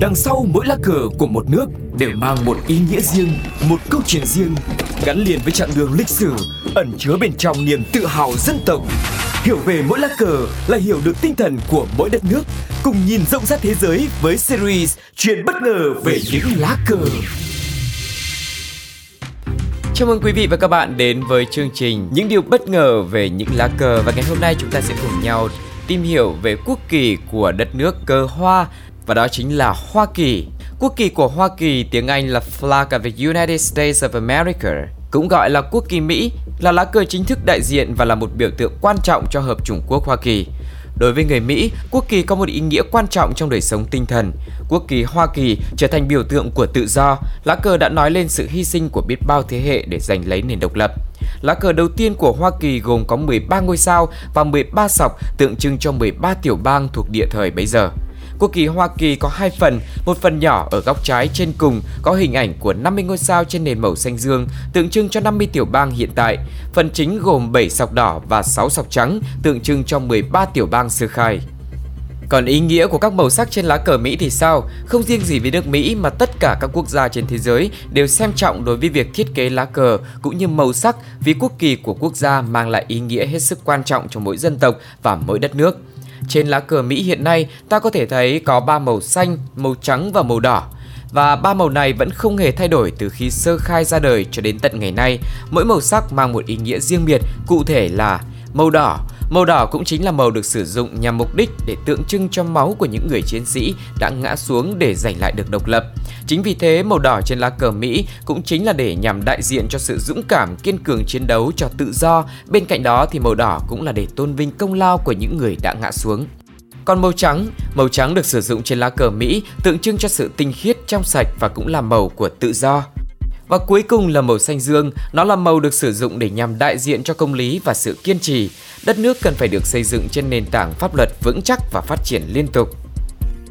Đằng sau mỗi lá cờ của một nước đều mang một ý nghĩa riêng, một câu chuyện riêng, gắn liền với chặng đường lịch sử, ẩn chứa bên trong niềm tự hào dân tộc. Hiểu về mỗi lá cờ là hiểu được tinh thần của mỗi đất nước, cùng nhìn rộng rãi thế giới với series Chuyện bất ngờ về những lá cờ. Chào mừng quý vị và các bạn đến với chương trình Những điều bất ngờ về những lá cờ. Và ngày hôm nay chúng ta sẽ cùng nhau tìm hiểu về quốc kỳ của đất nước cờ hoa, và đó chính là Hoa Kỳ. Quốc kỳ của Hoa Kỳ tiếng Anh là Flag of the United States of America, cũng gọi là quốc kỳ Mỹ, là lá cờ chính thức đại diện và là một biểu tượng quan trọng cho Hợp chủng quốc Hoa Kỳ. Đối với người Mỹ, quốc kỳ có một ý nghĩa quan trọng trong đời sống tinh thần. Quốc kỳ Hoa Kỳ trở thành biểu tượng của tự do, lá cờ đã nói lên sự hy sinh của biết bao thế hệ để giành lấy nền độc lập. Lá cờ đầu tiên của Hoa Kỳ gồm có 13 ngôi sao và 13 sọc tượng trưng cho 13 tiểu bang thuộc địa thời bấy giờ. Quốc kỳ Hoa Kỳ có hai phần, một phần nhỏ ở góc trái trên cùng có hình ảnh của 50 ngôi sao trên nền màu xanh dương, tượng trưng cho 50 tiểu bang hiện tại. Phần chính gồm 7 sọc đỏ và 6 sọc trắng, tượng trưng cho 13 tiểu bang sơ khai. Còn ý nghĩa của các màu sắc trên lá cờ Mỹ thì sao? Không riêng gì với nước Mỹ mà tất cả các quốc gia trên thế giới đều xem trọng đối với việc thiết kế lá cờ cũng như màu sắc, vì quốc kỳ của quốc gia mang lại ý nghĩa hết sức quan trọng cho mỗi dân tộc và mỗi đất nước. Trên lá cờ Mỹ hiện nay, ta có thể thấy có 3 màu xanh, màu trắng và màu đỏ. Và 3 màu này vẫn không hề thay đổi từ khi sơ khai ra đời cho đến tận ngày nay. Mỗi màu sắc mang một ý nghĩa riêng biệt, cụ thể là màu đỏ. Màu đỏ cũng chính là màu được sử dụng nhằm mục đích để tượng trưng cho máu của những người chiến sĩ đã ngã xuống để giành lại được độc lập. Chính vì thế, màu đỏ trên lá cờ Mỹ cũng chính là để nhằm đại diện cho sự dũng cảm, kiên cường chiến đấu cho tự do. Bên cạnh đó thì màu đỏ cũng là để tôn vinh công lao của những người đã ngã xuống. Còn màu trắng được sử dụng trên lá cờ Mỹ tượng trưng cho sự tinh khiết, trong sạch và cũng là màu của tự do. Và cuối cùng là màu xanh dương, nó là màu được sử dụng để nhằm đại diện cho công lý và sự kiên trì. Đất nước cần phải được xây dựng trên nền tảng pháp luật vững chắc và phát triển liên tục.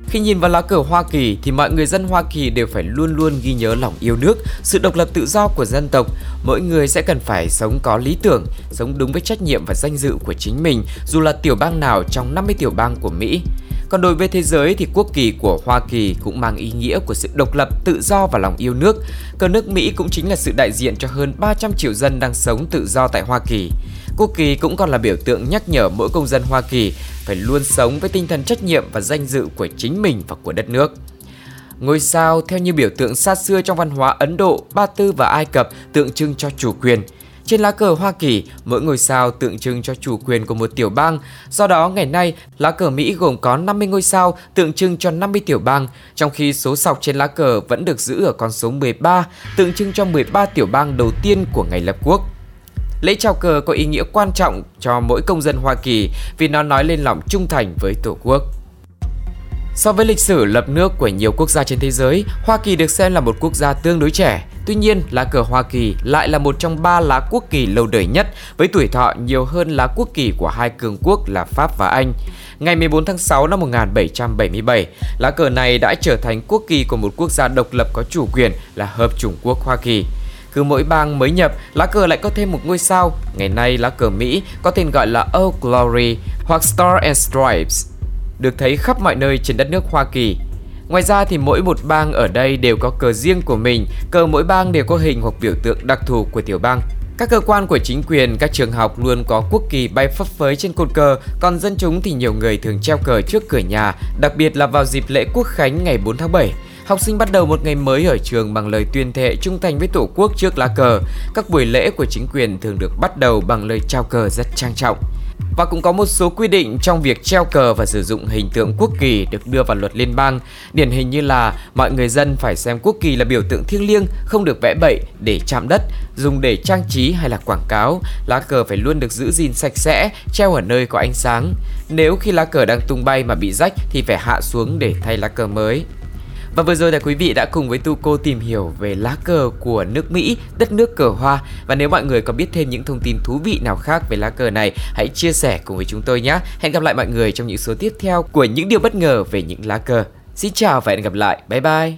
Khi nhìn vào lá cờ Hoa Kỳ thì mọi người dân Hoa Kỳ đều phải luôn luôn ghi nhớ lòng yêu nước, sự độc lập tự do của dân tộc. Mỗi người sẽ cần phải sống có lý tưởng, sống đúng với trách nhiệm và danh dự của chính mình, dù là tiểu bang nào trong 50 tiểu bang của Mỹ. Còn đối với thế giới thì quốc kỳ của Hoa Kỳ cũng mang ý nghĩa của sự độc lập, tự do và lòng yêu nước. Cờ nước Mỹ cũng chính là sự đại diện cho hơn 300 triệu dân đang sống tự do tại Hoa Kỳ. Quốc kỳ cũng còn là biểu tượng nhắc nhở mỗi công dân Hoa Kỳ phải luôn sống với tinh thần trách nhiệm và danh dự của chính mình và của đất nước. Ngôi sao theo như biểu tượng xa xưa trong văn hóa Ấn Độ, Ba Tư và Ai Cập tượng trưng cho chủ quyền. Trên lá cờ Hoa Kỳ, mỗi ngôi sao tượng trưng cho chủ quyền của một tiểu bang. Do đó, ngày nay, lá cờ Mỹ gồm có 50 ngôi sao tượng trưng cho 50 tiểu bang, trong khi số sọc trên lá cờ vẫn được giữ ở con số 13, tượng trưng cho 13 tiểu bang đầu tiên của ngày lập quốc. Lễ chào cờ có ý nghĩa quan trọng cho mỗi công dân Hoa Kỳ vì nó nói lên lòng trung thành với Tổ quốc. So với lịch sử lập nước của nhiều quốc gia trên thế giới, Hoa Kỳ được xem là một quốc gia tương đối trẻ. Tuy nhiên, lá cờ Hoa Kỳ lại là một trong 3 lá quốc kỳ lâu đời nhất, với tuổi thọ nhiều hơn lá quốc kỳ của hai cường quốc là Pháp và Anh. Ngày 14 tháng 6 năm 1777, lá cờ này đã trở thành quốc kỳ của một quốc gia độc lập có chủ quyền là Hợp chủng quốc Hoa Kỳ. Cứ mỗi bang mới nhập, lá cờ lại có thêm một ngôi sao. Ngày nay, lá cờ Mỹ có tên gọi là Old Glory hoặc Star and Stripes, được thấy khắp mọi nơi trên đất nước Hoa Kỳ. Ngoài ra thì mỗi một bang ở đây đều có cờ riêng của mình, cờ mỗi bang đều có hình hoặc biểu tượng đặc thù của tiểu bang. Các cơ quan của chính quyền, các trường học luôn có quốc kỳ bay phấp phới trên cột cờ, còn dân chúng thì nhiều người thường treo cờ trước cửa nhà, đặc biệt là vào dịp lễ Quốc khánh ngày 4 tháng 7. Học sinh bắt đầu một ngày mới ở trường bằng lời tuyên thệ trung thành với Tổ quốc trước lá cờ. Các buổi lễ của chính quyền thường được bắt đầu bằng lời chào cờ rất trang trọng. Và cũng có một số quy định trong việc treo cờ và sử dụng hình tượng quốc kỳ được đưa vào luật liên bang. Điển hình như là mọi người dân phải xem quốc kỳ là biểu tượng thiêng liêng, không được vẽ bậy, để chạm đất, dùng để trang trí hay là quảng cáo. Lá cờ phải luôn được giữ gìn sạch sẽ, treo ở nơi có ánh sáng. Nếu khi lá cờ đang tung bay mà bị rách thì phải hạ xuống để thay lá cờ mới. Và vừa rồi là quý vị đã cùng với Tuco tìm hiểu về lá cờ của nước Mỹ, đất nước cờ hoa. Và nếu mọi người có biết thêm những thông tin thú vị nào khác về lá cờ này, hãy chia sẻ cùng với chúng tôi nhé. Hẹn gặp lại mọi người trong những số tiếp theo của những điều bất ngờ về những lá cờ. Xin chào và hẹn gặp lại. Bye bye!